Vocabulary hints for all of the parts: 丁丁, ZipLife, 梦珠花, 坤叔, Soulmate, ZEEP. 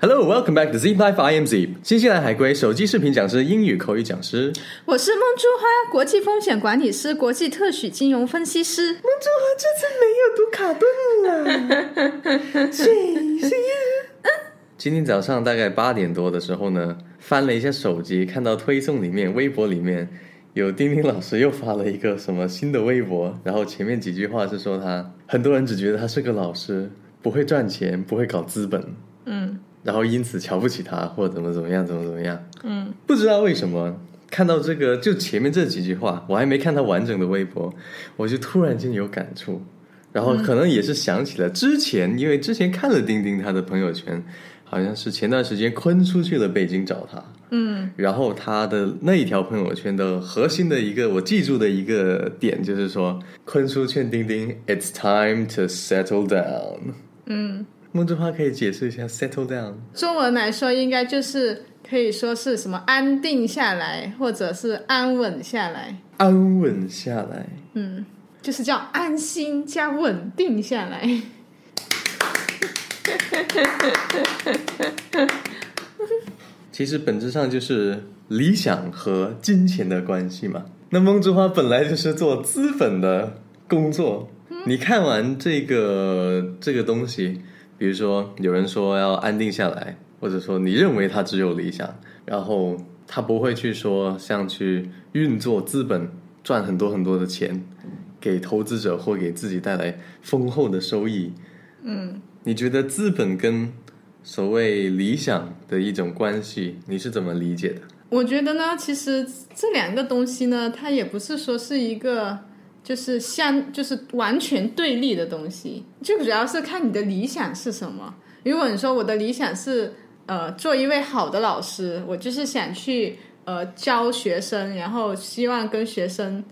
Hello, welcome back to ZipLife. I am Zeep. 新西兰海归手机视频讲师，英语口语讲师。我是梦珠花，国际风险管理师，国际特许金融分析师。梦珠花这次没有读卡顿了。谢谢。今天早上大概8点多的时候呢，翻了一下手机，看到推送里面、微博里面有丁丁老师又发了一个什么新的微博，然后前面几句话是说他很多人只觉得他是个老师，不会赚钱，不会搞资本。嗯。然后因此瞧不起他，或者怎么样。嗯，不知道为什么看到这个就前面这几句话，我还没看到完整的微博，我就突然间有感触，然后可能也是想起了之前，因为之前看了丁丁他的朋友圈，好像是前段时间坤出去了北京找他，嗯，然后他的那一条朋友圈的核心的一个我记住的一个点就是说，坤叔劝丁丁 It's time to settle down。 嗯，梦之花可以解释一下 settle down， 中文来说应该就是可以说是什么安定下来，或者是安稳下来。嗯，就是叫安心加稳定下来。其实本质上就是理想和金钱的关系嘛。那梦之花本来就是做资本的工作，你看完这个东西，比如说有人说要安定下来，或者说你认为他只有理想，然后他不会去说像去运作资本赚很多很多的钱给投资者或给自己带来丰厚的收益。嗯，你觉得资本跟所谓理想的一种关系你是怎么理解的？我觉得呢，其实这两个东西呢，它也不是说是一个就是完全对立的东西，就主要是看你的理想是什么。如果你说我的理想是做一位好的老师，我就是想去教学生，然后希望跟学生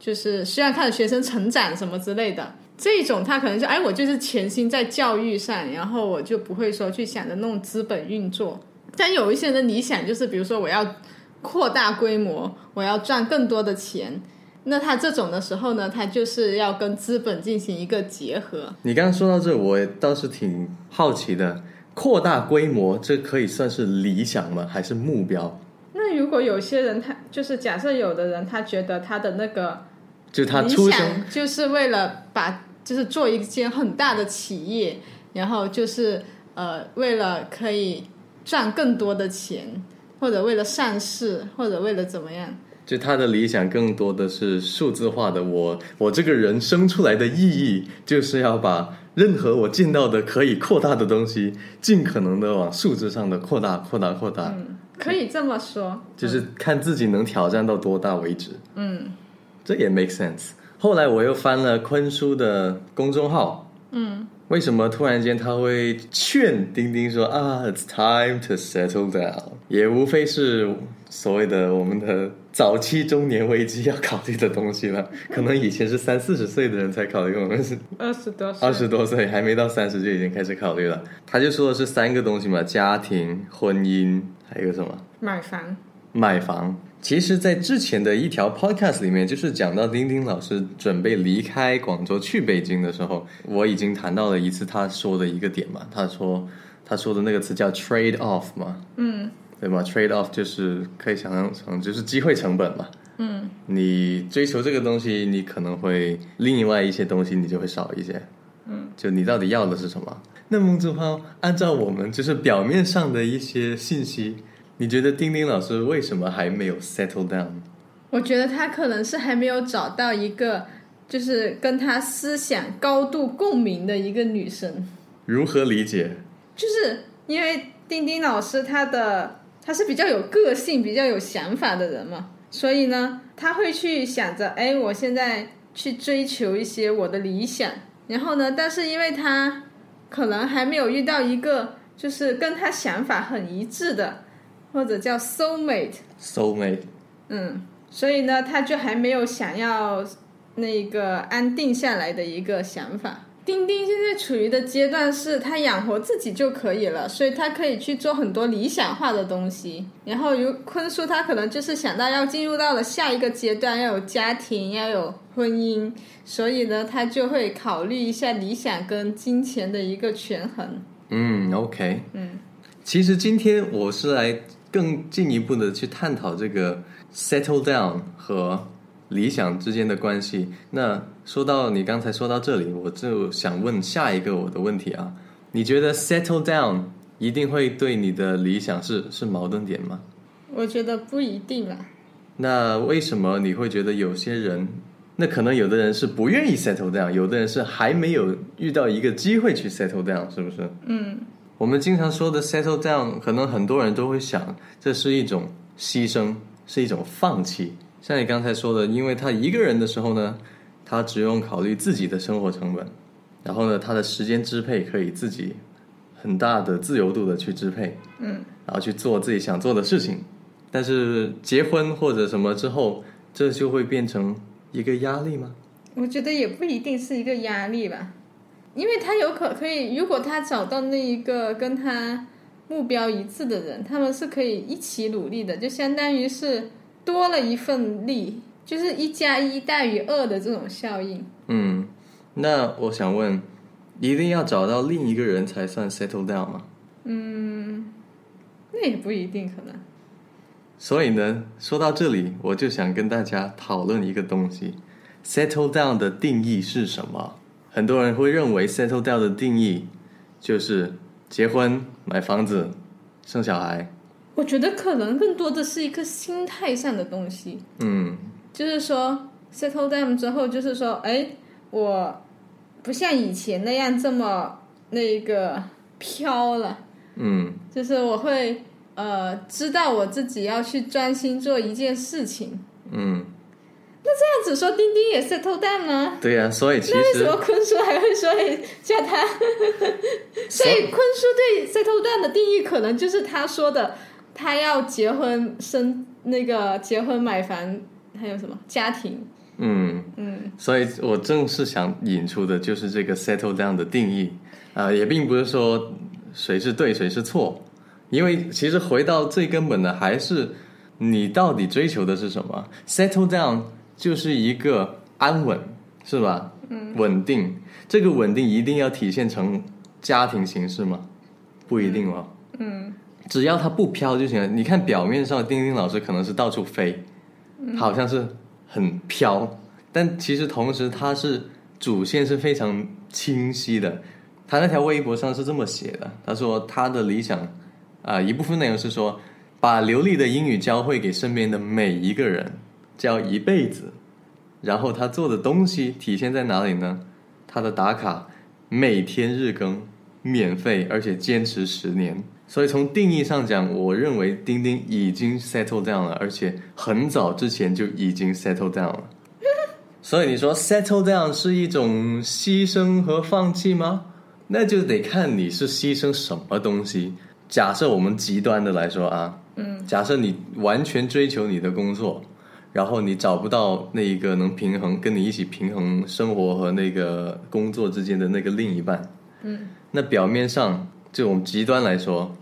就是希望看着学生成长什么之类的，这种他可能就我就是潜心在教育上，然后我就不会说去想着弄资本运作。但有一些人的理想就是比如说我要扩大规模，我要赚更多的钱，那他这种的时候呢，他就是要跟资本进行一个结合。你刚刚说到这，我倒是挺好奇的，扩大规模这可以算是理想吗？还是目标？那如果有些人他就是假设有的人他觉得他的那个就他出生就是为了就是做一间很大的企业，然后就是为了可以赚更多的钱，或者为了上市，或者为了怎么样，就他的理想更多的是数字化的，我这个人生出来的意义就是要把任何我见到的可以扩大的东西尽可能的往数字上的扩大。嗯，可以这么说，就是看自己能挑战到多大为止。嗯，这也 make sense。 后来我又翻了坤叔的公众号。嗯，为什么突然间他会劝丁丁说It's time to settle down， 也无非是所谓的我们的早期中年危机要考虑的东西了。可能以前是30-40岁的人才考虑，我们是20多岁还没到30就已经开始考虑了。他就说的是3个东西嘛，家庭、婚姻，还有什么买房。其实在之前的一条 podcast 里面，就是讲到丁丁老师准备离开广州去北京的时候，我已经谈到了一次他说的一个点嘛，他说的那个词叫 trade off 嘛。嗯，对吧？ trade off 就是可以想象成就是机会成本嘛。嗯，你追求这个东西，你可能会另外一些东西你就会少一些。嗯，就你到底要的是什么？那梦之花，按照我们就是表面上的一些信息，你觉得丁丁老师为什么还没有 settle down？ 我觉得他可能是还没有找到一个就是跟他思想高度共鸣的一个女生。如何理解？就是因为丁丁老师他是比较有个性比较有想法的人嘛，所以呢他会去想着我现在去追求一些我的理想，然后呢但是因为他可能还没有遇到一个就是跟他想法很一致的，或者叫 Soulmate。 嗯，所以呢他就还没有想要那个安定下来的一个想法。丁丁现在处于的阶段是他养活自己就可以了，所以他可以去做很多理想化的东西。然后坤叔他可能就是想到要进入到了下一个阶段，要有家庭，要有婚姻，所以呢他就会考虑一下理想跟金钱的一个权衡。嗯 OK。 嗯，其实今天我是来更进一步的去探讨这个 settle down 和理想之间的关系。那说到你刚才说到这里，我就想问下一个我的问题啊，你觉得 settle down 一定会对你的理想是矛盾点吗？我觉得不一定啦。那为什么你会觉得有些人，那可能有的人是不愿意 settle down， 有的人是还没有遇到一个机会去 settle down， 是不是？嗯。我们经常说的 settle down， 可能很多人都会想这是一种牺牲，是一种放弃。像你刚才说的，因为他一个人的时候呢，他只用考虑自己的生活成本，然后呢，他的时间支配可以自己很大的自由度的去支配，嗯，然后去做自己想做的事情。但是结婚或者什么之后，这就会变成一个压力吗？我觉得也不一定是一个压力吧，因为他有可以，如果他找到那一个跟他目标一致的人，他们是可以一起努力的，就相当于是多了一份力，就是1+1大于2的这种效应。嗯，那我想问，一定要找到另一个人才算 settle down 吗？嗯，那也不一定可能。所以呢，说到这里，我就想跟大家讨论一个东西， settle down 的定义是什么？很多人会认为 settle down 的定义就是结婚、买房子、生小孩。我觉得可能更多的是一个心态上的东西。嗯，就是说 settle down 之后，就是说，哎，我不像以前那样这么那个飘了。嗯，就是我会知道我自己要去专心做一件事情。嗯。那这样子说，丁丁也 settle down 吗？对呀、啊，所以其实那为什么坤叔还会说叫他所以坤叔对 settle down 的定义可能就是他说的他要结婚生那个结婚买房还有什么家庭。嗯嗯，所以我正是想引出的就是这个 settle down 的定义啊、也并不是说谁是对谁是错，因为其实回到最根本的还是你到底追求的是什么。 settle down就是一个安稳，是吧？嗯，稳定。这个稳定一定要体现成家庭形式吗？不一定哦。嗯，只要它不飘就行了。你看表面上丁丁老师可能是到处飞、嗯、好像是很飘，但其实同时它是主线是非常清晰的。他那条微博上是这么写的，他说他的理想一部分内容是说把流利的英语教会给身边的每一个人，叫一辈子。然后他做的东西体现在哪里呢？他的打卡每天日更，免费，而且坚持10年。所以从定义上讲，我认为丁丁已经 settle down 了，而且很早之前就已经 settle down 了。所以你说 settle down 是一种牺牲和放弃吗？那就得看你是牺牲什么东西。假设我们极端的来说啊，嗯，假设你完全追求你的工作，然后你找不到那一个能平衡跟你一起平衡生活和那个工作之间的那个另一半，嗯，那表面上这种极端来说，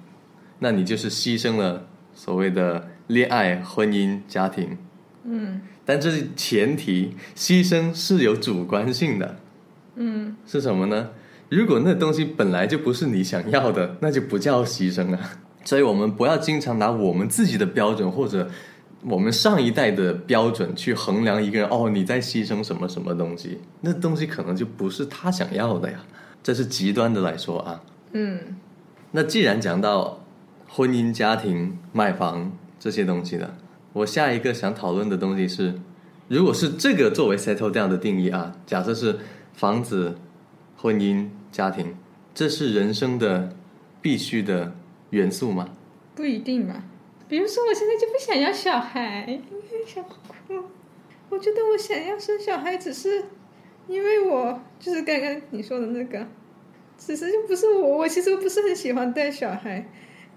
那你就是牺牲了所谓的恋爱、婚姻、家庭，嗯，但这是前提，牺牲是有主观性的，嗯，是什么呢？如果那东西本来就不是你想要的，那就不叫牺牲啊。所以我们不要经常拿我们自己的标准或者我们上一代的标准去衡量一个人，哦，你在牺牲什么什么东西，那东西可能就不是他想要的呀。这是极端的来说啊。嗯，那既然讲到婚姻、家庭、买房这些东西的，我下一个想讨论的东西是，如果是这个作为 settle down 的定义啊，假设是房子、婚姻、家庭，这是人生的必须的元素吗？不一定吧。比如说我现在就不想要小孩，想哭。我觉得我想要生小孩只是因为我就是刚刚你说的那个，只是就不是我其实不是很喜欢带小孩，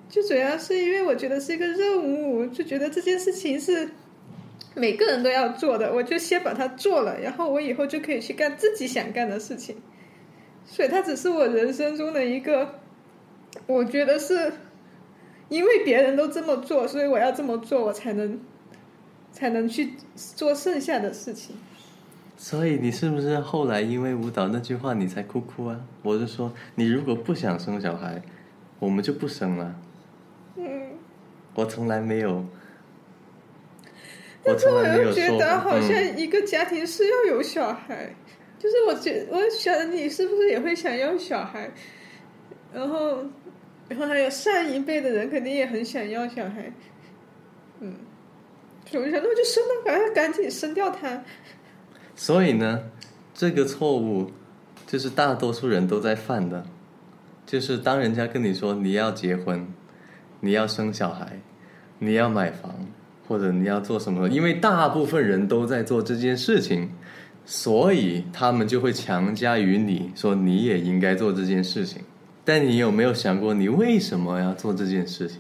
就主要是因为我觉得是一个任务，就觉得这件事情是每个人都要做的，我就先把它做了，然后我以后就可以去干自己想干的事情。所以它只是我人生中的一个，我觉得是因为别人都这么做，所以我要这么做，我才能去做剩下的事情。所以你是不是后来因为舞蹈那句话你才哭啊？我就说你如果不想生小孩，我们就不生了。我从来没有觉得好像一个家庭是要有小孩，就是我想得你是不是也会想要小孩，然后还有上一辈的人肯定也很想要小孩，所以我想那我就生了，赶紧生掉他。所以呢，这个错误就是大多数人都在犯的，就是当人家跟你说你要结婚，你要生小孩，你要买房，或者你要做什么，因为大部分人都在做这件事情，所以他们就会强加于你说你也应该做这件事情。但你有没有想过你为什么要做这件事情？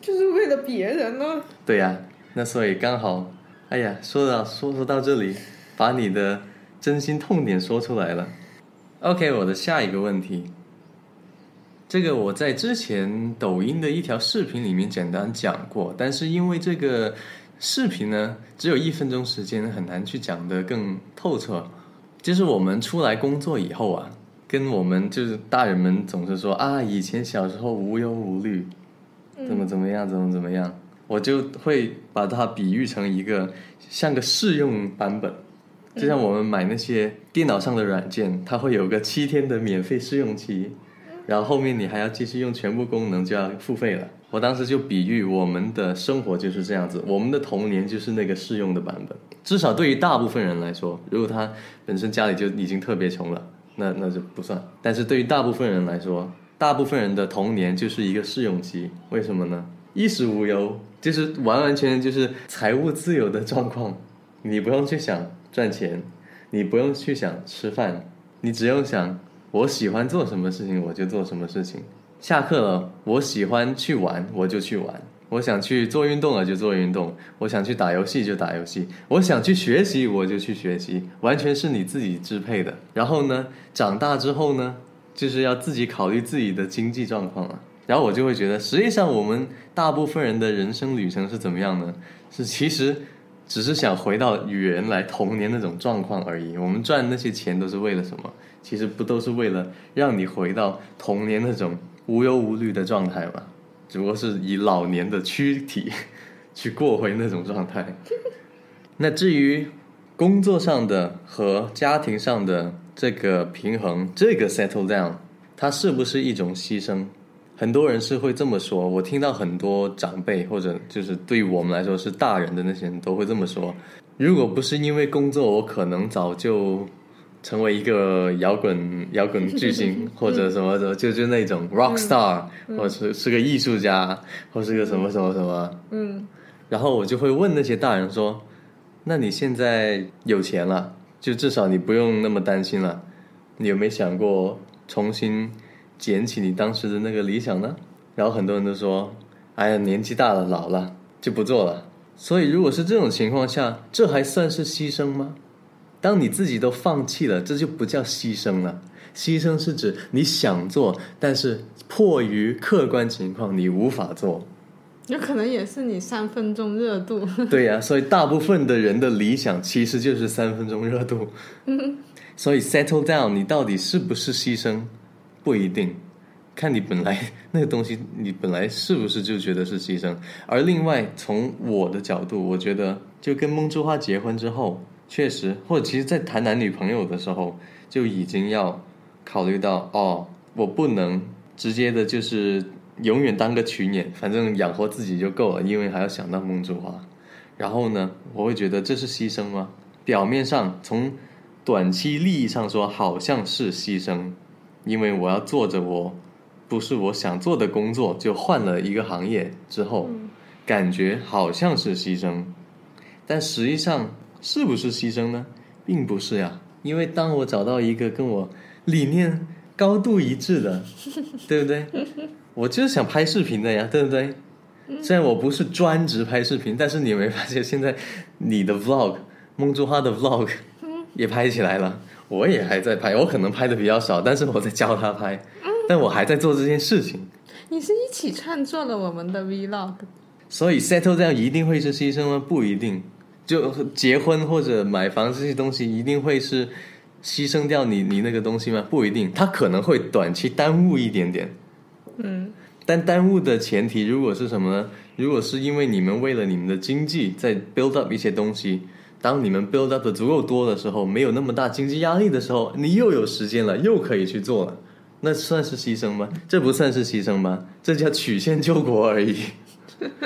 就是为了别人呢。对呀，那所以刚好说到这里，把你的真心痛点说出来了。 OK， 我的下一个问题，这个我在之前抖音的一条视频里面简单讲过，但是因为这个视频呢只有1分钟时间，很难去讲得更透彻。就是我们出来工作以后啊，跟我们就是大人们总是说啊，以前小时候无忧无虑，怎么样，我就会把它比喻成一个像个试用版本。就像我们买那些电脑上的软件，它会有个7天的免费试用期，然后后面你还要继续用全部功能就要付费了。我当时就比喻我们的生活就是这样子，我们的童年就是那个试用的版本。至少对于大部分人来说，如果他本身家里就已经特别穷了，那就不算。但是对于大部分人来说，大部分人的童年就是一个试用期。为什么呢？衣食无忧，就是完完全全就是财务自由的状况。你不用去想赚钱，你不用去想吃饭，你只用想我喜欢做什么事情我就做什么事情，下课了我喜欢去玩我就去玩，我想去做运动了就做运动，我想去打游戏就打游戏，我想去学习我就去学习，完全是你自己支配的。然后呢，长大之后呢，就是要自己考虑自己的经济状况了。然后我就会觉得实际上我们大部分人的人生旅程是怎么样呢？是其实只是想回到原来童年那种状况而已。我们赚那些钱都是为了什么？其实不都是为了让你回到童年那种无忧无虑的状态嘛，只不过是以老年的躯体去过回那种状态。那至于工作上的和家庭上的这个平衡，这个 settle down， 它是不是一种牺牲？很多人是会这么说，我听到很多长辈或者就是对我们来说是大人的那些人都会这么说，如果不是因为工作，我可能早就成为一个摇滚巨星或者什么的，就是那种 rock star， 或者是个艺术家，或是个什么什么什么。然后我就会问那些大人说，那你现在有钱了，就至少你不用那么担心了，你有没有想过重新捡起你当时的那个理想呢？然后很多人都说，哎呀，年纪大了老了就不做了。所以如果是这种情况下，这还算是牺牲吗？当你自己都放弃了，这就不叫牺牲了。牺牲是指你想做，但是迫于客观情况你无法做，有可能也是你3分钟热度。对呀，所以大部分的人的理想其实就是3分钟热度。所以 settle down 你到底是不是牺牲不一定，看你本来那个东西你本来是不是就觉得是牺牲。而另外从我的角度，我觉得就跟梦之花结婚之后，确实或者其实在谈男女朋友的时候就已经要考虑到，我不能直接的就是永远当个群演，反正养活自己就够了，因为还要想到梦之花。然后呢，我会觉得这是牺牲吗？表面上从短期利益上说好像是牺牲，因为我要做着我不是我想做的工作，就换了一个行业之后，感觉好像是牺牲，但实际上是不是牺牲呢？并不是呀。因为当我找到一个跟我理念高度一致的，对不对？我就是想拍视频的呀，对不对？虽然我不是专职拍视频，但是你有没有发现现在你的 vlog， 梦珠花的 vlog 也拍起来了，我也还在拍，我可能拍的比较少，但是我在教他拍，但我还在做这件事情。你是一起创作了我们的 vlog。 所以 settle down 一定会是牺牲吗？不一定。就结婚或者买房这些东西一定会是牺牲掉你那个东西吗？不一定，它可能会短期耽误一点点。但耽误的前提如果是什么呢？如果是因为你们为了你们的经济在 build up 一些东西，当你们 build up 的足够多的时候，没有那么大经济压力的时候，你又有时间了，又可以去做了，那算是牺牲吗？这不算是牺牲吗？这叫曲线救国而已。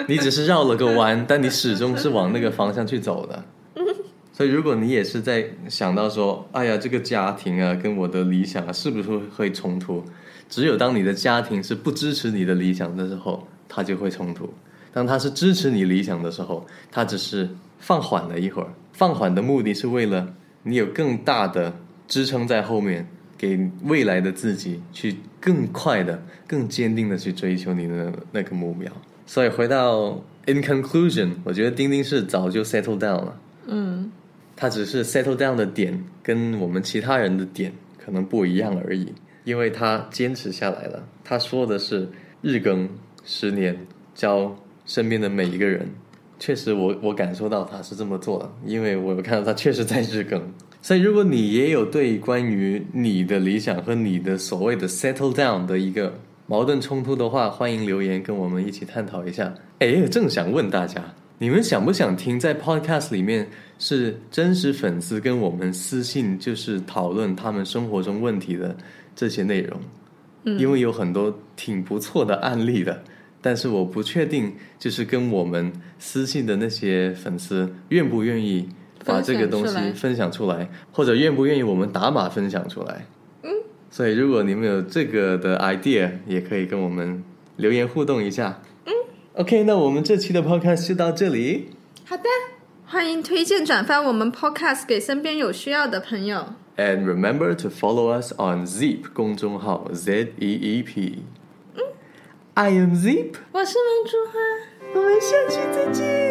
你只是绕了个弯，但你始终是往那个方向去走的。所以如果你也是在想到说，哎呀，这个家庭啊跟我的理想啊是不是会冲突，只有当你的家庭是不支持你的理想的时候，它就会冲突。当它是支持你理想的时候，它只是放缓了一会儿，放缓的目的是为了你有更大的支撑在后面，给未来的自己去更快的更坚定的去追求你的那个目标。所以回到 in conclusion， 我觉得丁丁是早就 settle down 了，他只是 settle down 的点跟我们其他人的点可能不一样而已，因为他坚持下来了。他说的是日更10年，教身边的每一个人。确实我感受到他是这么做的，因为我看到他确实在日更。所以如果你也有对关于你的理想和你的所谓的 settle down 的一个矛盾冲突的话，欢迎留言跟我们一起探讨一下。哎，正想问大家，你们想不想听在 podcast 里面是真实粉丝跟我们私信就是讨论他们生活中问题的这些内容？因为有很多挺不错的案例的，但是我不确定就是跟我们私信的那些粉丝愿不愿意把这个东西分享出来，或者愿不愿意我们打码分享出来。所以如果你们有这个的 idea， 也可以跟我们留言互动一下。OK， 那我们这期的 podcast 就到这里。好的，欢迎推荐转发我们 podcast 给身边有需要的朋友。And remember to follow us on ZEEP 公众号 ZEEP。I am ZEEP， 我是龙珠花，我们下期再见。